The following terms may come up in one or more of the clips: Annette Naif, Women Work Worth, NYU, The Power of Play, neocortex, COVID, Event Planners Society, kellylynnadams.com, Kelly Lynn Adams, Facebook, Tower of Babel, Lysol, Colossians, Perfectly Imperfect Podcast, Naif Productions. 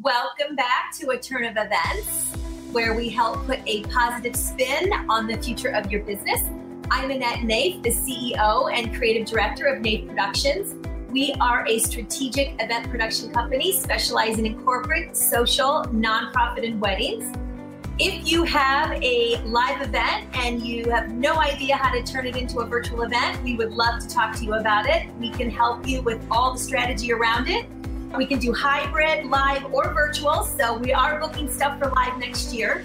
Welcome back to A Turn of Events, where we help put a positive spin on the future of your business. I'm Annette Naif, the CEO and creative director of Naif Productions. We are a strategic event production company specializing in corporate, social, nonprofit, and weddings. If you have a live event and you have no idea how to turn it into a virtual event, we would love to talk to you about it. We can help you with all the strategy around it. We can do hybrid, live, or virtual, so we are booking stuff for live next year.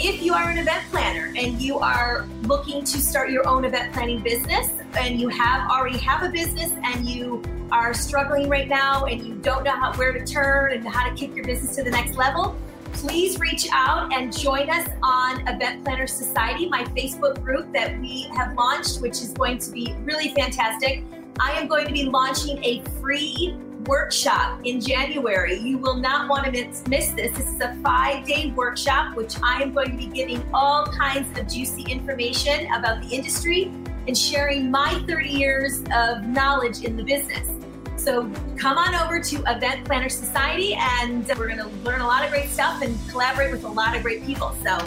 If you are an event planner and you are looking to start your own event planning business and you already have a business and you are struggling right now and you don't know where to turn and how to kick your business to the next level, please reach out and join us on Event Planners Society, my Facebook group that we have launched, which is going to be really fantastic. I am going to be launching a free workshop in January. You will not want to miss this. This is a 5-day workshop, which I am going to be giving all kinds of juicy information about the industry and sharing my 30 years of knowledge in the business. So come on over to Event Planner Society and we're going to learn a lot of great stuff and collaborate with a lot of great people. So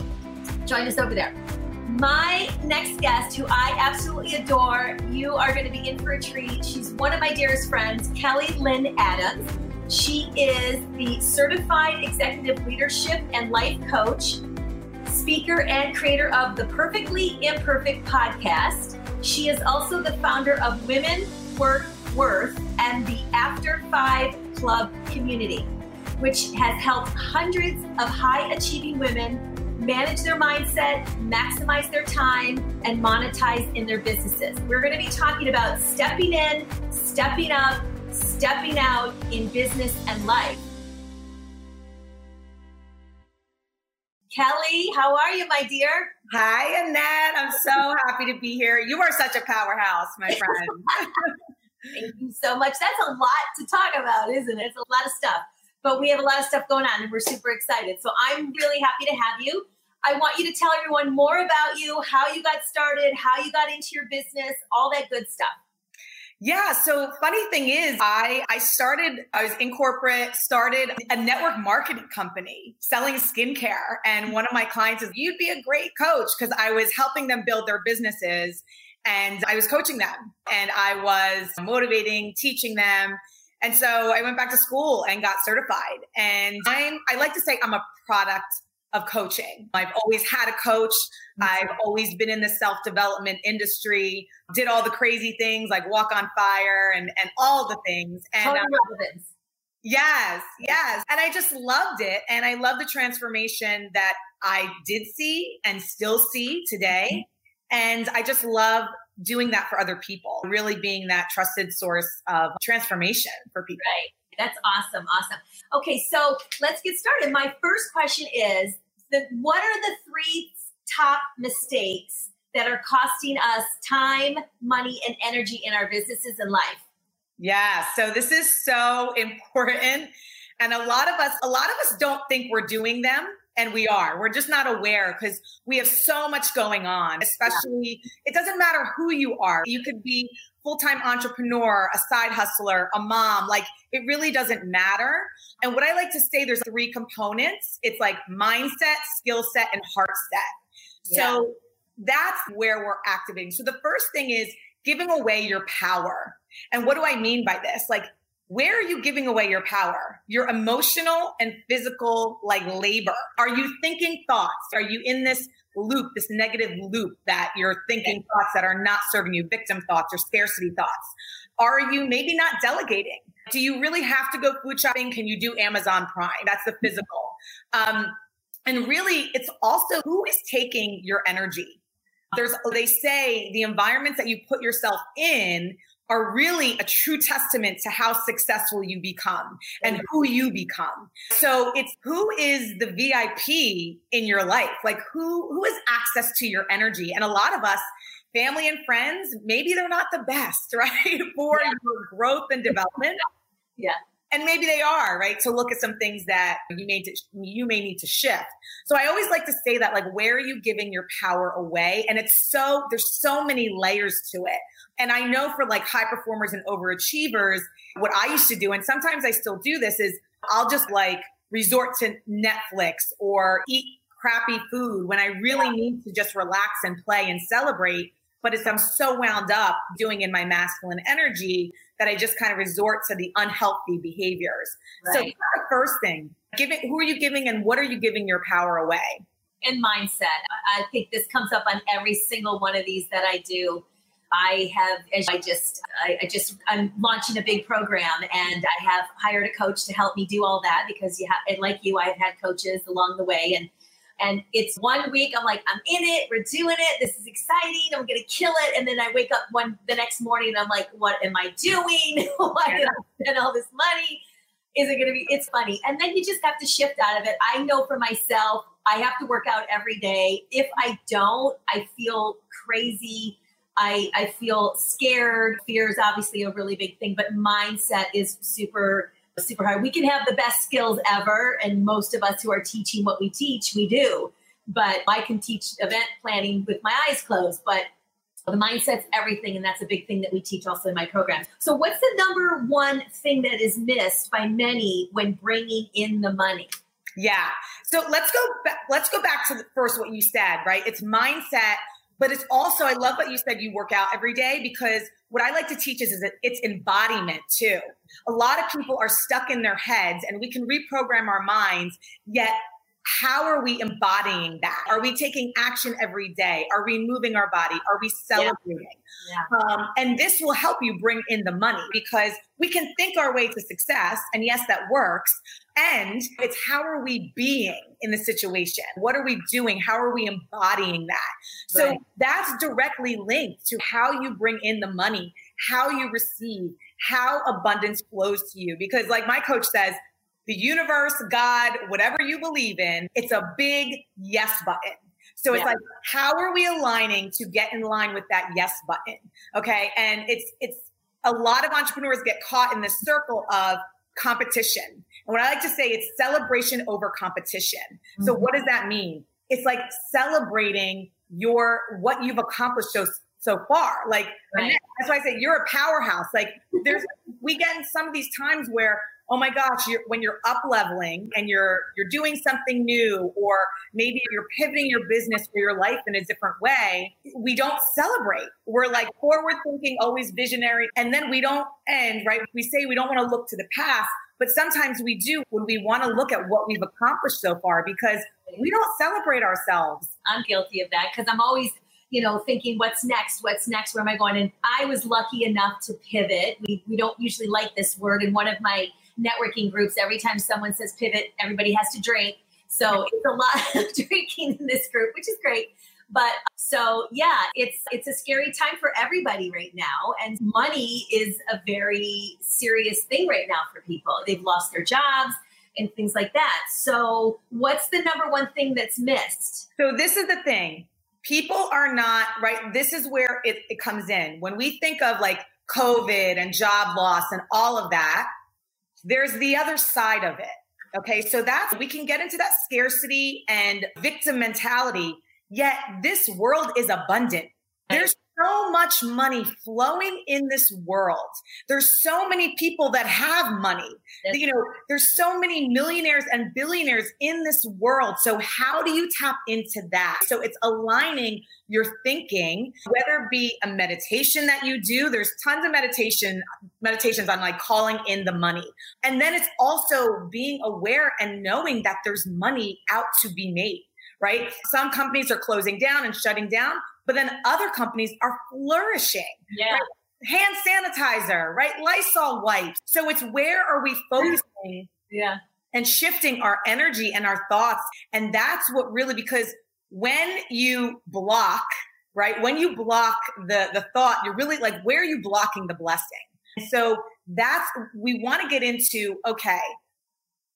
join us over there. My next guest, who I absolutely adore, you are going to be in for a treat. She's one of my dearest friends, Kelly Lynn Adams. She is the Certified Executive Leadership and Life Coach, speaker, and creator of the Perfectly Imperfect Podcast. She is also the founder of Women Work Worth and the After 5 Club community, which has helped hundreds of high-achieving women manage their mindset, maximize their time, and monetize in their businesses. We're going to be talking about stepping in, stepping up, stepping out in business and life. Kelly, how are you, my dear? Hi, Annette. I'm so happy to be here. You are such a powerhouse, my friend. Thank you so much. That's a lot to talk about, isn't it? It's a lot of stuff. But we have a lot of stuff going on and we're super excited. So I'm really happy to have you. I want you to tell everyone more about you, how you got started, how you got into your business, all that good stuff. Yeah. So funny thing is, I was in corporate, started a network marketing company selling skincare. And one of my clients says, you'd be a great coach, because I was helping them build their businesses and I was coaching them and I was motivating, teaching them. And so I went back to school and got certified. And I like to say I'm a product of coaching. I've always had a coach. I've always been in the self-development industry, did all the crazy things like Walk on Fire and all the things. And totally relevance. Yes. And I just loved it. And I love the transformation that I did see and still see today. And I just love doing that for other people, really being that trusted source of transformation for people. Right. That's awesome. Awesome. Okay. So let's get started. My first question is, what are the 3 top mistakes that are costing us time, money, and energy in our businesses and life? Yeah. So this is so important. And a lot of us don't think we're doing them. And we are. We're just not aware because we have so much going on, especially it doesn't matter who you are. You could be a full-time entrepreneur, a side hustler, a mom. Like it really doesn't matter. And what I like to say, there's 3 components. It's like mindset, skill set, and heart set. Yeah. So that's where we're activating. So the first thing is giving away your power. And what do I mean by this? Like, where are you giving away your power? Your emotional and physical labor. Are you thinking thoughts? Are you in this loop, this negative loop that you're thinking thoughts that are not serving you, victim thoughts or scarcity thoughts? Are you maybe not delegating? Do you really have to go food shopping? Can you do Amazon Prime? That's the physical. And really, it's also who is taking your energy. They say the environments that you put yourself in are really a true testament to how successful you become and who you become. So it's who is the VIP in your life? Like who has access to your energy? And a lot of us, family and friends, maybe they're not the best, right? For your growth and development. Yeah. And maybe they are, right? So look at some things that you may need to shift. So I always like to say that, like, where are you giving your power away? And there's so many layers to it. And I know for high performers and overachievers, what I used to do, and sometimes I still do this, is I'll just resort to Netflix or eat crappy food when I really need to just relax and play and celebrate. But it's, I'm so wound up doing in my masculine energy that I just kind of resort to the unhealthy behaviors. Right. So that's the first thing. Who are you giving and what are you giving your power away? And mindset. I think this comes up on every single one of these that I do. I'm launching a big program and I have hired a coach to help me do all that because I've had coaches along the way and it's 1 week. I'm like, I'm in it. We're doing it. This is exciting. I'm going to kill it. And then I wake up the next morning and I'm like, what am I doing? Why did I spend all this money? Is it going to be, it's funny. And then you just have to shift out of it. I know for myself, I have to work out every day. If I don't, I feel crazy. I feel scared. Fear is obviously a really big thing, but mindset is super, super hard. We can have the best skills ever. And most of us who are teaching what we teach, we do. But I can teach event planning with my eyes closed, but the mindset's everything. And that's a big thing that we teach also in my program. So what's the number one thing that is missed by many when bringing in the money? Yeah. So let's go back to first what you said, right? It's mindset. But it's also, I love what you said, you work out every day, because what I like to teach is that it's embodiment too. A lot of people are stuck in their heads and we can reprogram our minds, yet how are we embodying that? Are we taking action every day? Are we moving our body? Are we celebrating? Yeah. And this will help you bring in the money, because we can think our way to success. And yes, that works. And it's how are we being in the situation? What are we doing? How are we embodying that? So that's directly linked to how you bring in the money, how you receive, how abundance flows to you. Because like my coach says, the universe, God, whatever you believe in, it's a big yes button. So it's like, how are we aligning to get in line with that yes button? Okay. And it's a lot of entrepreneurs get caught in the circle of competition. And what I like to say, it's celebration over competition. Mm-hmm. So what does that mean? It's like celebrating what you've accomplished so far. Like, Annette, that's why I say you're a powerhouse. Like we get in some of these times where, oh my gosh, when you're up leveling and you're doing something new, or maybe you're pivoting your business or your life in a different way, we don't celebrate. We're like forward thinking, always visionary. And then we don't end, right? We say we don't want to look to the past, but sometimes we do when we want to look at what we've accomplished so far, because we don't celebrate ourselves. I'm guilty of that because I'm always, thinking what's next, where am I going? And I was lucky enough to pivot. We don't usually like this word. In one of my networking groups, every time someone says pivot, everybody has to drink. So it's a lot of drinking in this group, which is great. But so yeah, it's a scary time for everybody right now. And money is a very serious thing right now for people. They've lost their jobs and things like that. So what's the number one thing that's missed? So this is the thing. People are not, right? This is where it comes in. When we think of like COVID and job loss and all of that, there's the other side of it, okay? So we can get into that scarcity and victim mentality, yet this world is abundant. There's so much money flowing in this world. There's so many people that have money. There's so many millionaires and billionaires in this world. So how do you tap into that? So it's aligning your thinking, whether it be a meditation that you do. There's tons of meditations on like calling in the money. And then it's also being aware and knowing that there's money out to be made, right? Some companies are closing down and shutting down, but then other companies are flourishing. Yeah. Right? Hand sanitizer, right? Lysol wipes. So it's where are we focusing and shifting our energy and our thoughts. And that's what really, because when you block, right? When you block the thought, you're really like, where are you blocking the blessing? And so we want to get into, okay,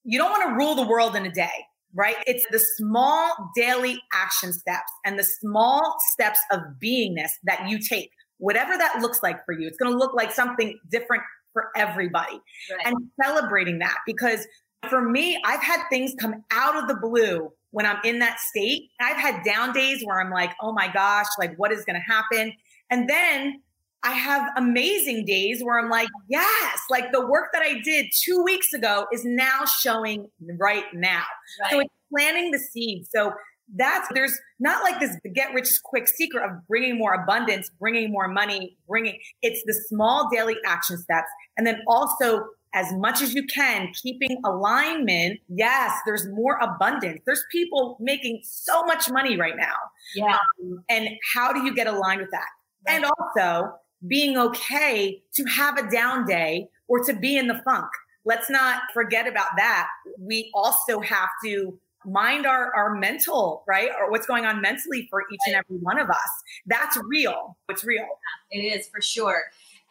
you don't want to rule the world in a day. Right? It's the small daily action steps and the small steps of beingness that you take, whatever that looks like for you. It's going to look like something different for everybody. Right. And celebrating that, because for me, I've had things come out of the blue when I'm in that state. I've had down days where I'm like, oh my gosh, like what is going to happen? And then I have amazing days where I'm like, yes, like the work that I did 2 weeks ago is now showing right now. Right. So it's planting the seed. So there's not like this get rich quick secret of bringing more abundance, bringing more money, it's the small daily action steps. And then also as much as you can, keeping alignment. Yes, there's more abundance. There's people making so much money right now. Yeah. And how do you get aligned with that? Right. And also being okay to have a down day or to be in the funk. Let's not forget about that. We also have to mind our mental, right? Or what's going on mentally for each and every one of us. That's real. It's real. It is for sure.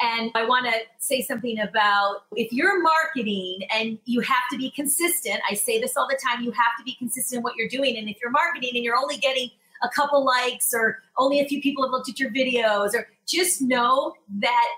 And I want to say something about if you're marketing and you have to be consistent. I say this all the time. You have to be consistent in what you're doing. And if you're marketing and you're only getting a couple likes or only a few people have looked at your videos, or just know that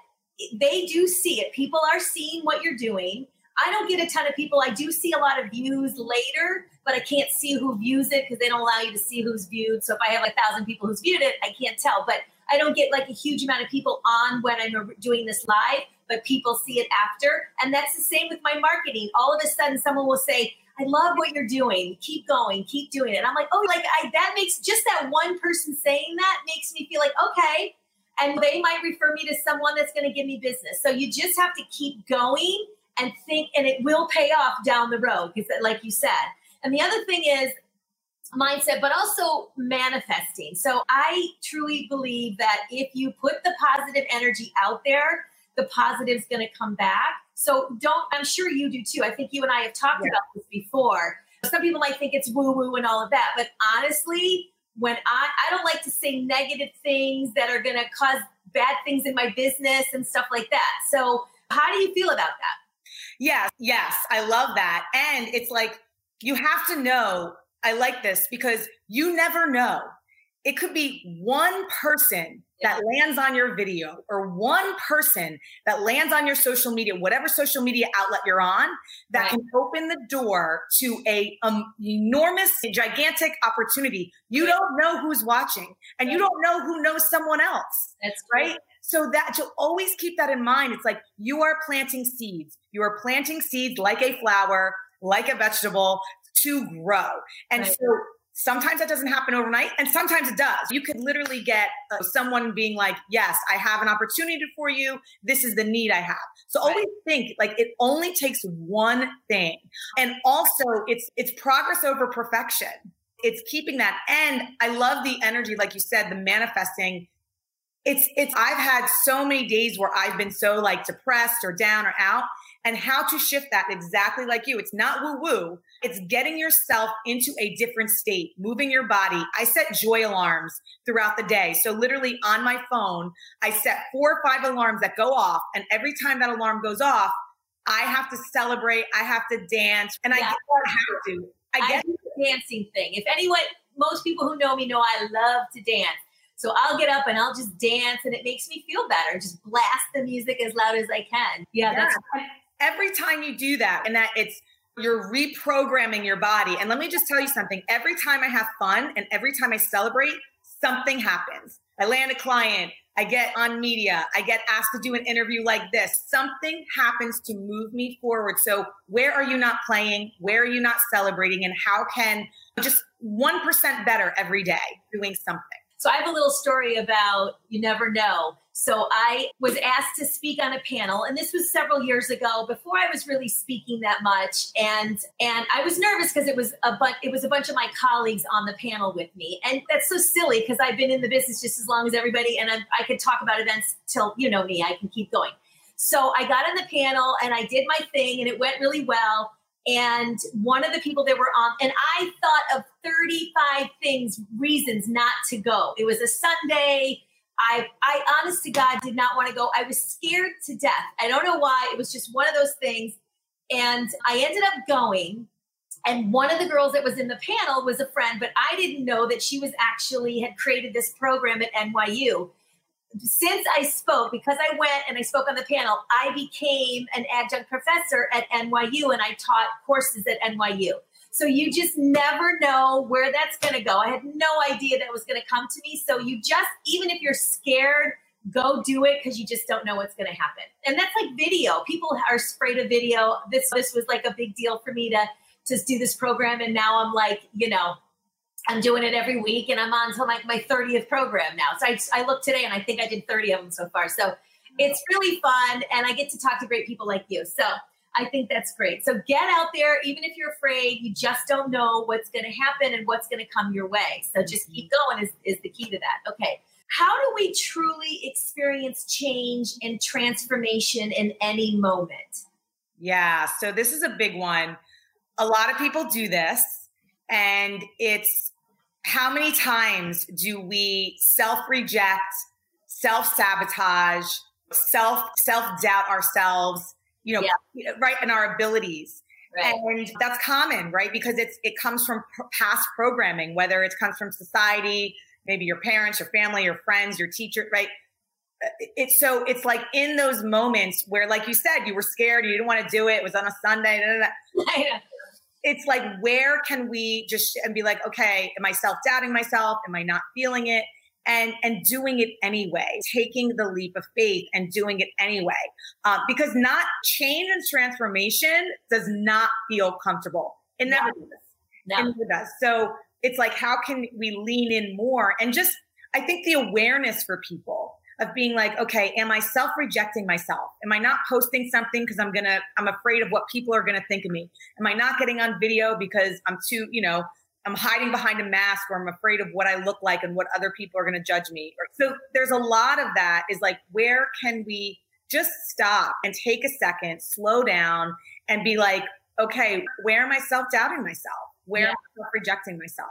they do see it. People are seeing what you're doing. I don't get a ton of people. I do see a lot of views later, but I can't see who views it because they don't allow you to see who's viewed. So if I have 1,000 people who's viewed it, I can't tell. But I don't get like a huge amount of people on when I'm doing this live, but people see it after. And that's the same with my marketing. All of a sudden someone will say, I love what you're doing. Keep going, keep doing it. And I'm like, oh, like that makes just that one person saying that makes me feel like, okay. And they might refer me to someone that's going to give me business. So you just have to keep going and think, and it will pay off down the road. Because like you said, and the other thing is mindset, but also manifesting. So I truly believe that if you put the positive energy out there, the positive is going to come back. So I'm sure you do too. I think you and I have talked about this before. Some people might think it's woo woo and all of that. But honestly, when I don't like to say negative things that are going to cause bad things in my business and stuff like that. So how do you feel about that? Yes. I love that. And it's like, you have to know, I like this because you never know. It could be one person that lands on your video or one person that lands on your social media, whatever social media outlet you're on, that can open the door to a enormous, gigantic opportunity. You don't know who's watching and you don't know who knows someone else. That's right. So that you'll always keep that in mind. It's like you are planting seeds. You are planting seeds like a flower, like a vegetable to grow. And so sometimes that doesn't happen overnight. And sometimes it does. You could literally get someone being like, yes, I have an opportunity for you. This is the need I have. So always think like it only takes one thing. And also it's progress over perfection. It's keeping that. And I love the energy, like you said, the manifesting. I've had so many days where I've been so like depressed or down or out. And how to shift that exactly like you. It's not woo-woo. It's getting yourself into a different state, moving your body. I set joy alarms throughout the day. So literally on my phone, I set 4 or 5 alarms that go off. And every time that alarm goes off, I have to celebrate. I have to dance. And I have to. I get the dancing thing. If anyone, most people who know me know I love to dance. So I'll get up and I'll just dance and it makes me feel better. Just blast the music as loud as I can. Yeah, that's right. Every time you do that, and that you're reprogramming your body. And let me just tell you something. Every time I have fun and every time I celebrate, something happens. I land a client. I get on media. I get asked to do an interview like this. Something happens to move me forward. So where are you not playing? Where are you not celebrating? And how can just 1% better every day doing something? So I have a little story about you never know. So I was asked to speak on a panel, and this was several years ago before I was really speaking that much. And I was nervous because it was a bunch of my colleagues on the panel with me. And that's so silly because I've been in the business just as long as everybody, and I could talk about events till, you know me, I can keep going. So I got on the panel and I did my thing and it went really well. And one of the people that were on, and I thought of 35 reasons not to go. It was a Sunday. I honest to God did not want to go. I was scared to death. I don't know why. It was just one of those things. And I ended up going. And one of the girls that was in the panel was a friend, but I didn't know that she was actually had created this program at NYU. Since I spoke, because I went and I spoke on the panel, I became an adjunct professor at NYU and I taught courses at NYU. So you just never know where that's going to go. I had no idea that was going to come to me. So you just, even if you're scared go do it because you just don't know what's going to happen. And that's like video. People are afraid of video. This was like a big deal for me to just do this program. And now I'm like, you know, I'm doing it every week and I'm on to like my 30th program now. So I look today and I think I did 30 of them so far. So it's really fun. And I get to talk to great people like you. So I think that's great. So get out there. Even if you're afraid, you just don't know what's going to happen and what's going to come your way. So just keep going is the key to that. Okay. How do we truly experience change and transformation in any moment? Yeah. So this is a big one. A lot of people do this, and it's how many times do we self-reject, self-sabotage, self-doubt ourselves, right, and our abilities. Right. And that's common, right? Because it comes from past programming, whether it comes from society, maybe your parents, your family, your friends, your teacher, right? So it's like in those moments where, like you said, you were scared, you didn't want to do it, it was on a Sunday. It's like, where can we just and be like, okay, am I self-doubting myself? Am I not feeling it? And doing it anyway, taking the leap of faith and doing it anyway. Because not change and transformation does not feel comfortable. It never does. No. It never does. So it's like, how can we lean in more? And just, I think the awareness for people of being like, okay, am I self-rejecting myself? Am I not posting something because I'm afraid of what people are gonna think of me? Am I not getting on video because I'm too, I'm hiding behind a mask, or I'm afraid of what I look like and what other people are gonna judge me? So there's a lot of that is like, where can we just stop and take a second, slow down and be like, okay, where am I self-doubting myself? Where am I self-rejecting myself?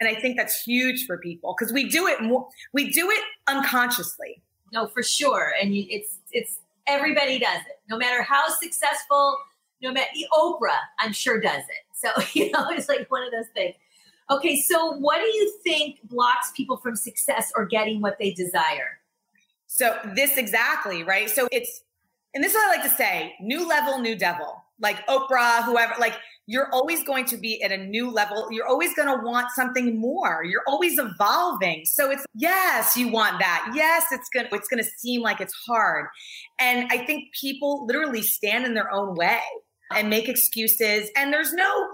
And I think that's huge for people because we do it more. We do it unconsciously. No, for sure. And it's everybody does it. No matter how successful, no matter Oprah, I'm sure does it. So, it's like one of those things. Okay. So what do you think blocks people from success or getting what they desire? So this exactly, right? So and this is what I like to say, new level, new devil, like Oprah, whoever, like you're always going to be at a new level. You're always going to want something more. You're always evolving. So it's, yes, you want that. Yes, it's going to seem like it's hard. And I think people literally stand in their own way and make excuses. And there's no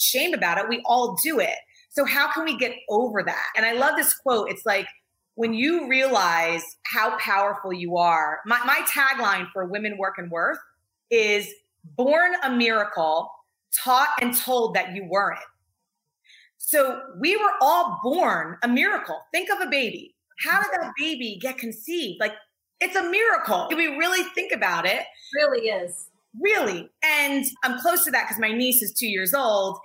shame about it. We all do it. So how can we get over that? And I love this quote. It's like, when you realize how powerful you are, my tagline for Women Work and Worth is born a miracle, taught and told that you weren't. So we were all born a miracle. Think of a baby. How did that baby get conceived? Like, it's a miracle. If we really think about it. It really is. Really. And I'm close to that because my niece is 2 years old.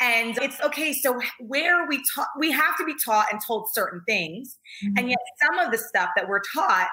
And it's okay. So where are we taught, we have to be taught and told certain things. Mm-hmm. And yet some of the stuff that we're taught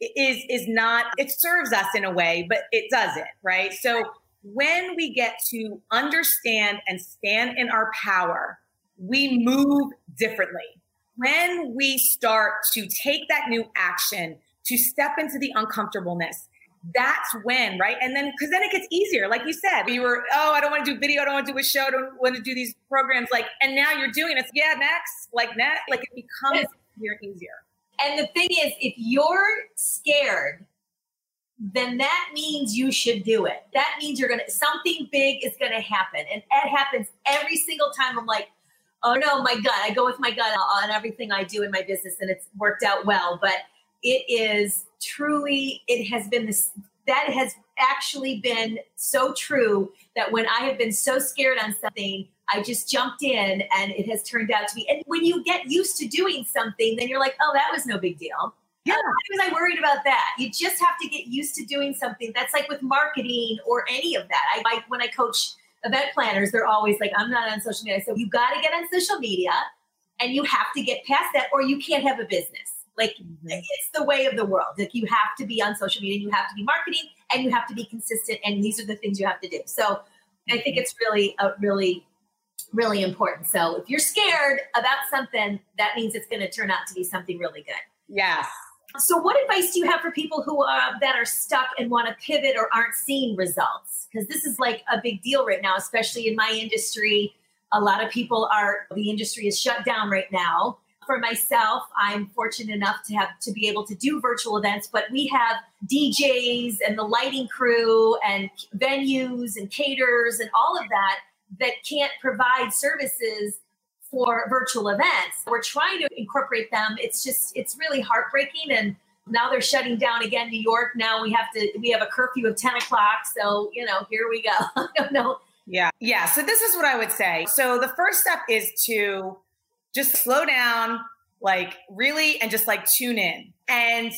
is not, it serves us in a way, but it doesn't, right? So when we get to understand and stand in our power, we move differently. When we start to take that new action, to step into the uncomfortableness, that's when, right? And then, because then it gets easier. Like you said, you were, I don't want to do video. I don't want to do a show. I don't want to do these programs. Like, and now you're doing it. Yeah, next, like that. Like it becomes easier. And the thing is, if you're scared, then that means you should do it. That means something big is going to happen. And it happens every single time. I'm like, oh no, my gut. I go with my gut on everything I do in my business and it's worked out well. But it is truly, it has been this, that has actually been so true that when I have been so scared on something, I just jumped in and it has turned out to be. And when you get used to doing something, then you're like, oh, that was no big deal. Yeah. Why was I worried about that? You just have to get used to doing something. That's like with marketing or any of that. I like when I coach event planners, they're always like, I'm not on social media. So you got to get on social media and you have to get past that or you can't have a business. Like it's the way of the world. Like you have to be on social media, you have to be marketing and you have to be consistent. And these are the things you have to do. So I think it's really important. So if you're scared about something, that means it's going to turn out to be something really good. Yes. So what advice do you have for people who that are stuck and want to pivot or aren't seeing results? Because this is like a big deal right now, especially in my industry. A lot of people the industry is shut down right now. For myself, I'm fortunate enough to be able to do virtual events, but we have DJs and the lighting crew and venues and caterers and all of that can't provide services for virtual events. We're trying to incorporate them. It's really heartbreaking. And now they're shutting down again, New York. Now we have a curfew of 10 o'clock. So, here we go. I don't know. Yeah. Yeah. So this is what I would say. So the first step is to just slow down, really, and just tune in. And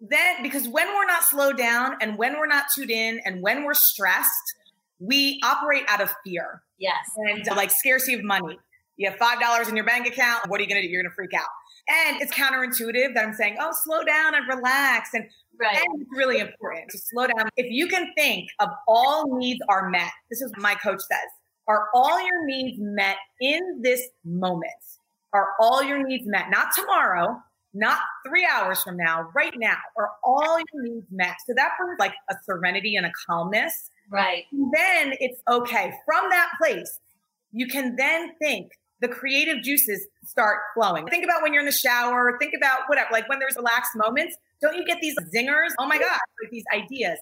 then, because when we're not slowed down and when we're not tuned in and when we're stressed, we operate out of fear. Yes. And scarcity of money. You have $5 in your bank account. What are you going to do? You're going to freak out. And it's counterintuitive that I'm saying, oh, slow down and relax. And, right. And it's really important to slow down. If you can think of all needs are met, this is what my coach says, are all your needs met in this moment? Are all your needs met? Not tomorrow, not 3 hours from now, right now. Are all your needs met? So that brings a serenity and a calmness. Right. And then it's okay. From that place, you can then think, the creative juices start flowing. Think about when you're in the shower. Think about whatever, when there's relaxed moments. Don't you get these zingers? Oh my God, these ideas.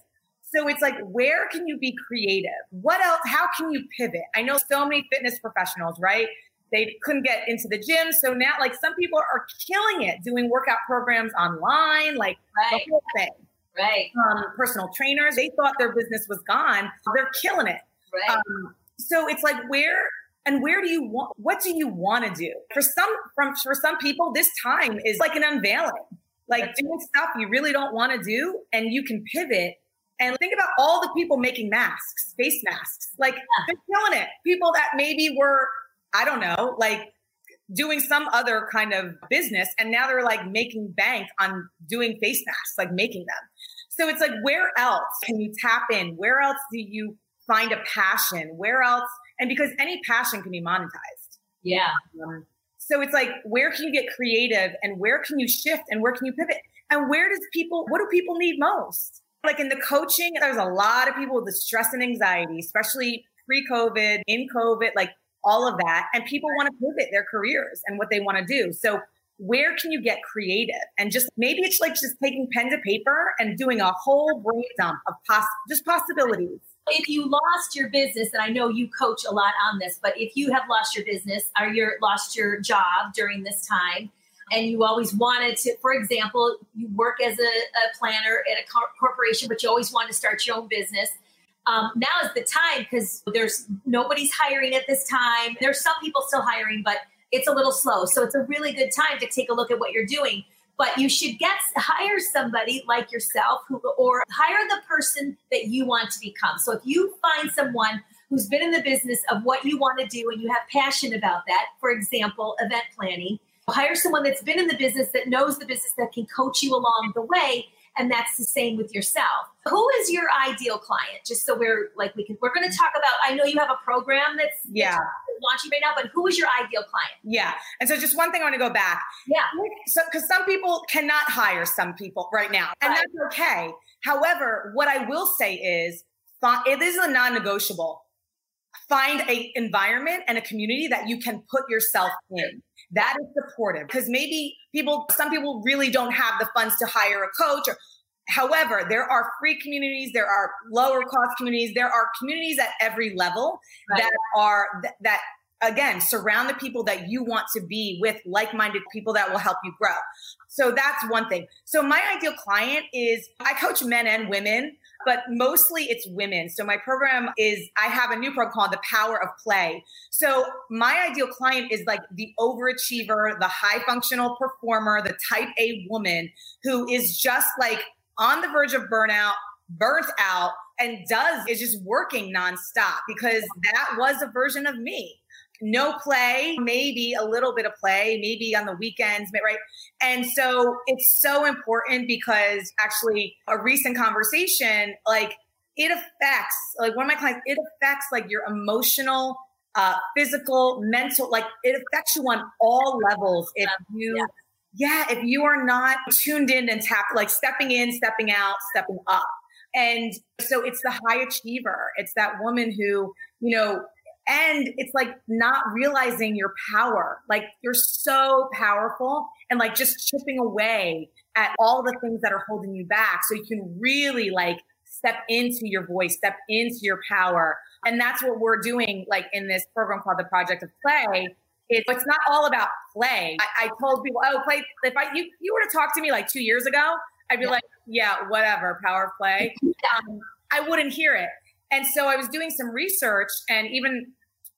So it's where can you be creative? What else? How can you pivot? I know so many fitness professionals, right? They couldn't get into the gym. So now some people are killing it doing workout programs online, right. The whole thing. Right. Personal trainers, they thought their business was gone. They're killing it. Right. So it's where do you want? What do you want to do? For some people, this time is an unveiling, doing stuff you really don't want to do, and you can pivot. And think about all the people making masks, face masks. They're killing it. People that maybe were, I don't know, doing some other kind of business, and now they're making bank on doing face masks, making them. So it's where else can you tap in? Where else do you find a passion? Where else? And because any passion can be monetized. Yeah. So it's where can you get creative and where can you shift and where can you pivot? And what do people need most? In the coaching, there's a lot of people with the stress and anxiety, especially pre-COVID, in COVID, all of that. And people want to pivot their careers and what they want to do. So where can you get creative? And just maybe it's just taking pen to paper and doing a whole brain dump of just possibilities. If you lost your business, and I know you coach a lot on this, but if you have lost your business or you lost your job during this time, and you always wanted to, for example, you work as a planner at a corporation, but you always want to start your own business. Now is the time because nobody's hiring at this time. There's some people still hiring, but it's a little slow. So it's a really good time to take a look at what you're doing. But you should hire somebody like yourself or hire the person that you want to become. So if you find someone who's been in the business of what you want to do and you have passion about that, for example, event planning, hire someone that's been in the business, that knows the business, that can coach you along the way. And that's the same with yourself. Who is your ideal client? Just so we're going to talk about, I know you have a program that's launching right now, but who is your ideal client? Yeah. And so just one thing I want to go back. Yeah. So, because some people cannot hire some people right now, and right. That's okay. However, what I will say is, this is a non-negotiable. Find an environment and a community that you can put yourself in. That is supportive, because maybe some people really don't have the funds to hire a coach. However, there are free communities, there are lower cost communities, there are communities at every level right. that again, surround the people that you want to be with, like-minded people that will help you grow. So that's one thing. So my ideal client is, I coach men and women, but mostly it's women. So my program is, I have a new program called The Power of Play. So my ideal client is the overachiever, the high functional performer, the type A woman who is just on the verge of burnout, burnt out, and is just working nonstop, because that was a version of me. No play, maybe a little bit of play, maybe on the weekends, right? And so it's so important, because actually a recent conversation, it affects, one of my clients, it affects your emotional, physical, mental, it affects you on all levels. If you, if you are not tuned in and tapped, stepping in, stepping out, stepping up. And so it's the high achiever. It's that woman who, And it's like not realizing your power, like you're so powerful, and like just chipping away at all the things that are holding you back. So you can really like step into your voice, step into your power. And that's what we're doing like in this program called The Project of Play. It's not all about play. I told people, oh, play. If you were to talk to me like 2 years ago, I'd be like, yeah, whatever, power of play. I wouldn't hear it. And so I was doing some research, and even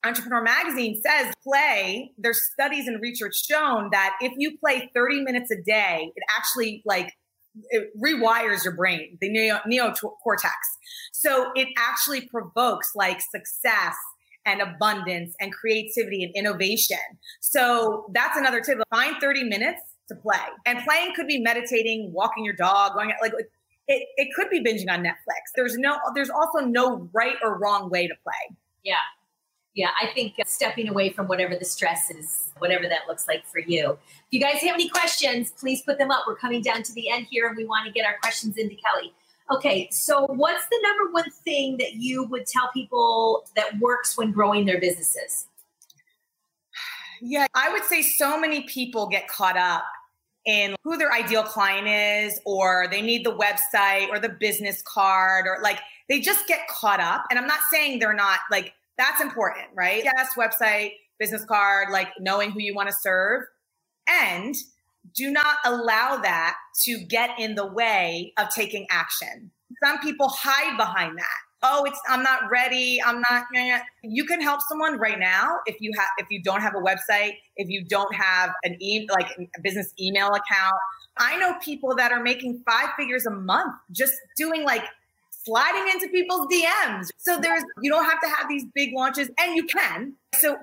Entrepreneur Magazine says play, there's studies and research shown that if you play 30 minutes a day, it actually like it rewires your brain, the neocortex. So it actually provokes like success and abundance and creativity and innovation. So that's another tip. Find 30 minutes to play. And playing could be meditating, walking your dog, going out, like it could be binging on Netflix. There's also no right or wrong way to play. Yeah. Yeah. I think stepping away from whatever the stress is, whatever that looks like for you. If you guys have any questions, please put them up. We're coming down to the end here, and we want to get our questions into Kelly. Okay. So what's the number one thing that you would tell people that works when growing their businesses? Yeah. I would say so many people get caught up in who their ideal client is, or they need the website or the business card, or like they just get caught up. And I'm not saying they're not, like, that's important, right? Yes, website, business card, like knowing who you want to serve. And do not allow that to get in the way of taking action. Some people hide behind that. Oh, I'm not ready. I'm not. You can help someone right now if you don't have a website, if you don't have a business email account. I know people that are making five figures a month just doing like sliding into people's DMs. So you don't have to have these big launches, and you can. So,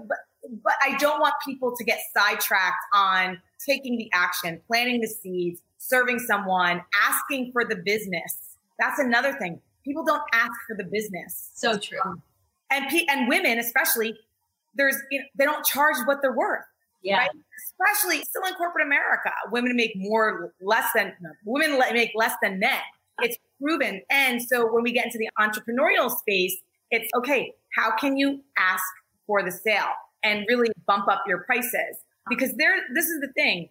but I don't want people to get sidetracked on taking the action, planting the seeds, serving someone, asking for the business. That's another thing. People don't ask for the business. So true. And women, especially, they don't charge what they're worth. Yeah. Right? Especially still in corporate America, women make less than men. It's proven. And so when we get into the entrepreneurial space, it's okay, how can you ask for the sale and really bump up your prices? Because this is the thing.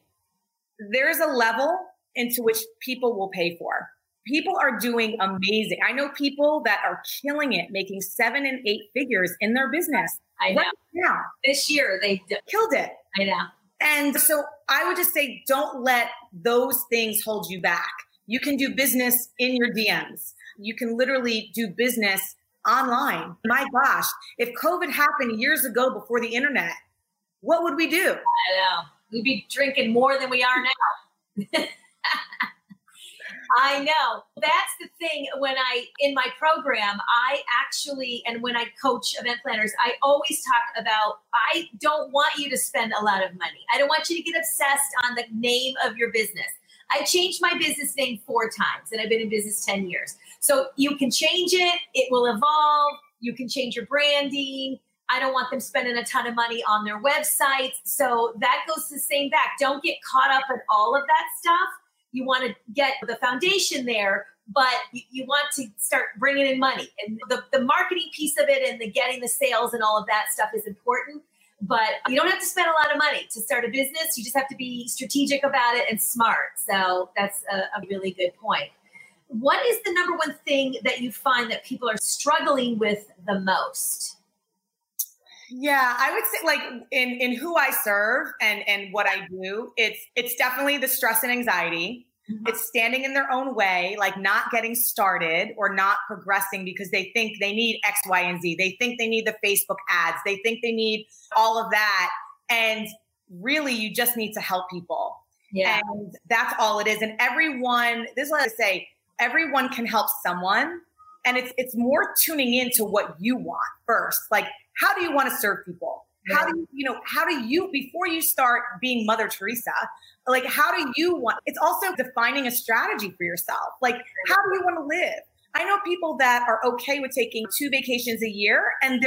There's a level into which people will pay for. People are doing amazing. I know people that are killing it, making 7 and 8 figures in their business. I know. Yeah. This year, they killed it. I know. And so I would just say, don't let those things hold you back. You can do business in your DMs. You can literally do business online. My gosh, if COVID happened years ago before the internet, what would we do? I know. We'd be drinking more than we are now. I know. That's the thing. In my program, when I coach event planners, I always talk about, I don't want you to spend a lot of money. I don't want you to get obsessed on the name of your business. I changed my business name 4 times, and I've been in business 10 years. So you can change it. It will evolve. You can change your branding. I don't want them spending a ton of money on their websites. So that goes to the same back. Don't get caught up in all of that stuff. You want to get the foundation there, but you want to start bringing in money. And the marketing piece of it and the getting the sales and all of that stuff is important. But you don't have to spend a lot of money to start a business. You just have to be strategic about it and smart. So that's a really good point. What is the number one thing that you find that people are struggling with the most? Yeah, I would say like in who I serve and what I do, it's definitely the stress and anxiety. Mm-hmm. It's standing in their own way, like not getting started or not progressing because they think they need X, Y, and Z. They think they need the Facebook ads. They think they need all of that. And really, you just need to help people. Yeah. And that's all it is. And this is what I say, everyone can help someone. And it's more tuning into what you want first. Like, how do you want to serve people? How do you, before you start being Mother Teresa, like, how do you want? It's also defining a strategy for yourself. Like, how do you want to live? I know people that are okay with taking 2 vacations a year, and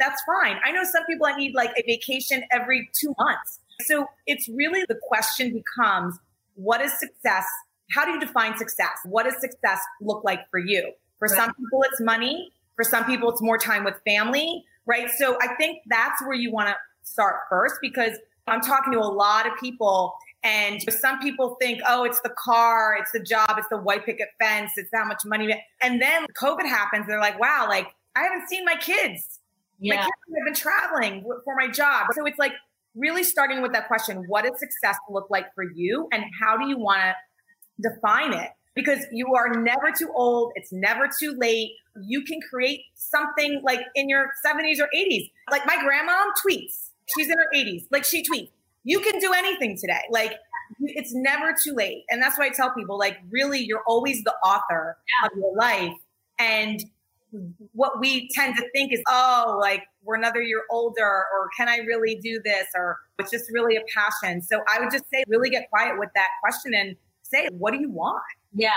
that's fine. I know some people that need like a vacation every 2 months. So it's really, the question becomes, what is success? How do you define success? What does success look like for you? For some people, it's money. For some people, it's more time with family. right? So I think that's where you want to start first, because I'm talking to a lot of people, and some people think, oh, it's the car, it's the job, it's the white picket fence, it's how much money. And then COVID happens. They're like, wow, like I haven't seen my kids. Yeah. My kids have been traveling for my job. So it's like really starting with that question, what does success look like for you? And how do you want to define it? Because you are never too old. It's never too late. You can create something like in your 70s or 80s. Like my grandma tweets. She's in her 80s. Like she tweets. You can do anything today. Like it's never too late. And that's why I tell people, like, really, you're always the author of your life. And what we tend to think is, oh, like we're another year older, or can I really do this? Or it's just really a passion. So I would just say, really get quiet with that question and say, what do you want? Yeah.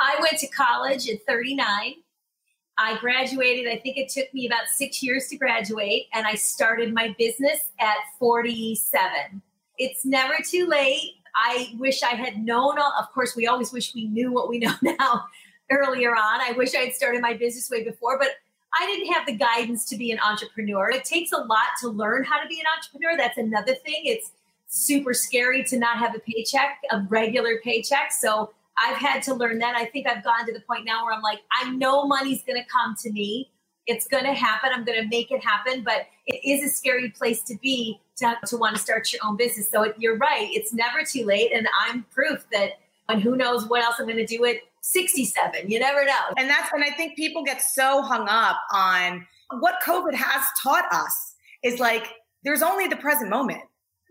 I went to college at 39. I graduated. I think it took me about 6 years to graduate, and I started my business at 47. It's never too late. I wish I had known. Of course, we always wish we knew what we know now earlier on. I wish I had started my business way before, but I didn't have the guidance to be an entrepreneur. It takes a lot to learn how to be an entrepreneur. That's another thing. It's super scary to not have a paycheck, a regular paycheck. So I've had to learn that. I think I've gone to the point now where I'm like, I know money's going to come to me. It's going to happen. I'm going to make it happen. But it is a scary place to be to want to start your own business. So you're right. It's never too late. And I'm proof that, and who knows what else I'm going to do at 67. You never know. And that's when I think people get so hung up on what COVID has taught us is like, there's only the present moment.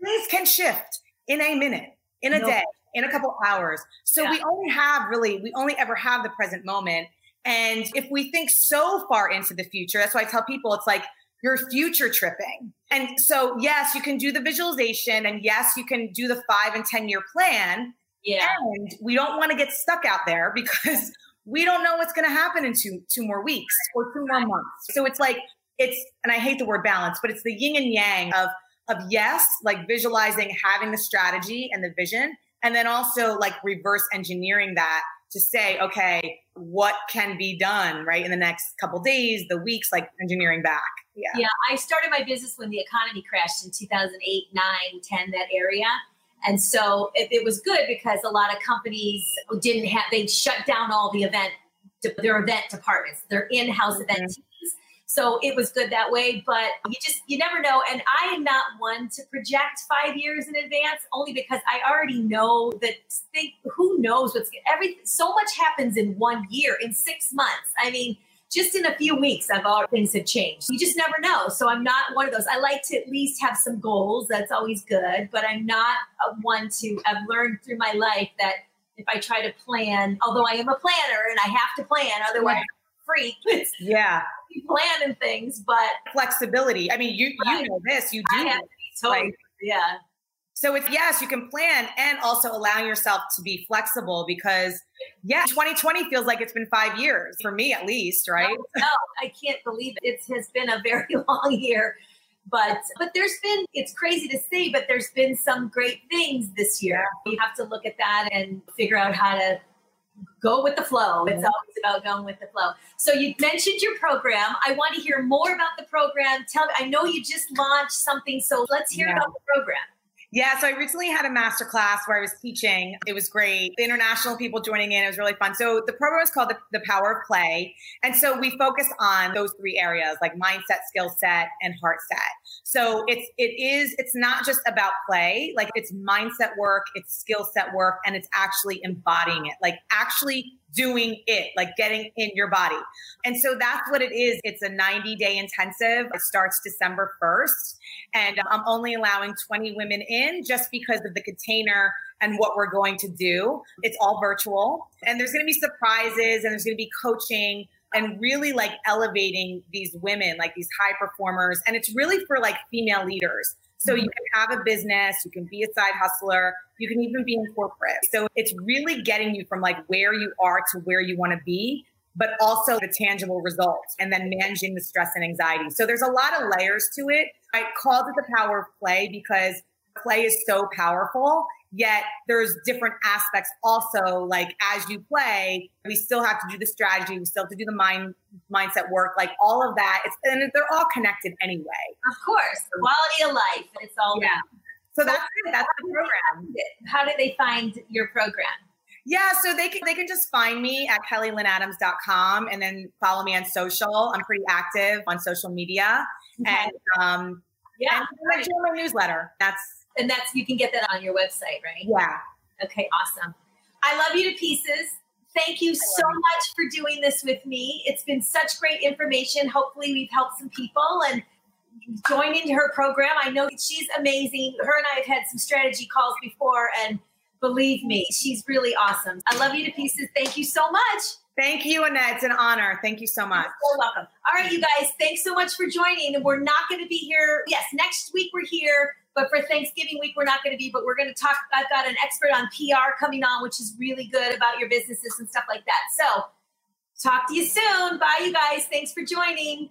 Things can shift in a minute, in a day, in a couple hours. So we only ever have the present moment. And if we think so far into the future, that's why I tell people, it's like you're future tripping. And so yes, you can do the visualization, and yes, you can do the 5 and 10 year plan. Yeah. And we don't want to get stuck out there, because we don't know what's going to happen in two more weeks or 2 more months. So it's like, and I hate the word balance, but it's the yin and yang of yes, like visualizing, having the strategy and the vision. And then also like reverse engineering that to say, okay, what can be done, right? In the next couple of days, the weeks, like engineering back. Yeah. Yeah. I started my business when the economy crashed in 2008, 9, 10, that area. And so it was good because a lot of companies they'd shut down all the their event departments, their in-house event teams. So it was good that way, but you never know. And I am not one to project 5 years in advance, only because I already know that who knows so much happens in 1 year, in 6 months. I mean, just in a few weeks, things have changed. You just never know. So I'm not one of those. I like to at least have some goals. That's always good, but I'm not one to, I've learned through my life that if I try to plan, although I am a planner and I have to plan, otherwise freak. Yeah. Planning things, but flexibility. I mean, you know this, you do. Totally. Like, yeah. So it's, yes, you can plan and also allowing yourself to be flexible, because 2020 feels like it's been 5 years for me at least, right? No, I can't believe it. It has been a very long year, but there's been, it's crazy to say, but there's been some great things this year. You have to look at that and figure out how to go with the flow. It's always about going with the flow. So you mentioned your program. I want to hear more about the program. Tell me, I know you just launched something, so let's hear about the program. Yeah, so I recently had a masterclass where I was teaching. It was great. The international people joining in, it was really fun. So the program is called The Power of Play. And so we focus on those three areas, like mindset, skill set, and heart set. So it's not just about play, like it's mindset work, it's skill set work, and it's actually embodying it, like actually doing it, like getting in your body. And so that's what it is. It's a 90-day intensive. It starts December 1st. And I'm only allowing 20 women in just because of the container and what we're going to do. It's all virtual. And there's going to be surprises, and there's going to be coaching, and really like elevating these women, like these high performers. And it's really for like female leaders. So you can have a business, you can be a side hustler, you can even be in corporate. So it's really getting you from like where you are to where you want to be, but also the tangible results, and then managing the stress and anxiety. So there's a lot of layers to it. I called it The Power of Play because play is so powerful. Yet there's different aspects also, like as you play, we still have to do the strategy. We still have to do the mindset work, like all of that. It's, and they're all connected anyway. Of course. Quality of life. It's all. Yeah. So that's it. That's the program. How do they find your program? Yeah. So they can just find me at kellylynnadams.com and then follow me on social. I'm pretty active on social media. Okay. And join my newsletter. And you can get that on your website, right? Yeah. Okay, awesome. I love you to pieces. Thank you so much for doing this with me. It's been such great information. Hopefully we've helped some people and join into her program. I know she's amazing. Her and I have had some strategy calls before, and believe me, she's really awesome. I love you to pieces. Thank you so much. Thank you, Annette. It's an honor. Thank you so much. You're so welcome. All right, you guys, thanks so much for joining. We're not going to be here. Yes, next week we're here. But for Thanksgiving week, we're not going to be, but we're going to talk. I've got an expert on PR coming on, which is really good about your businesses and stuff like that. So talk to you soon. Bye, you guys. Thanks for joining.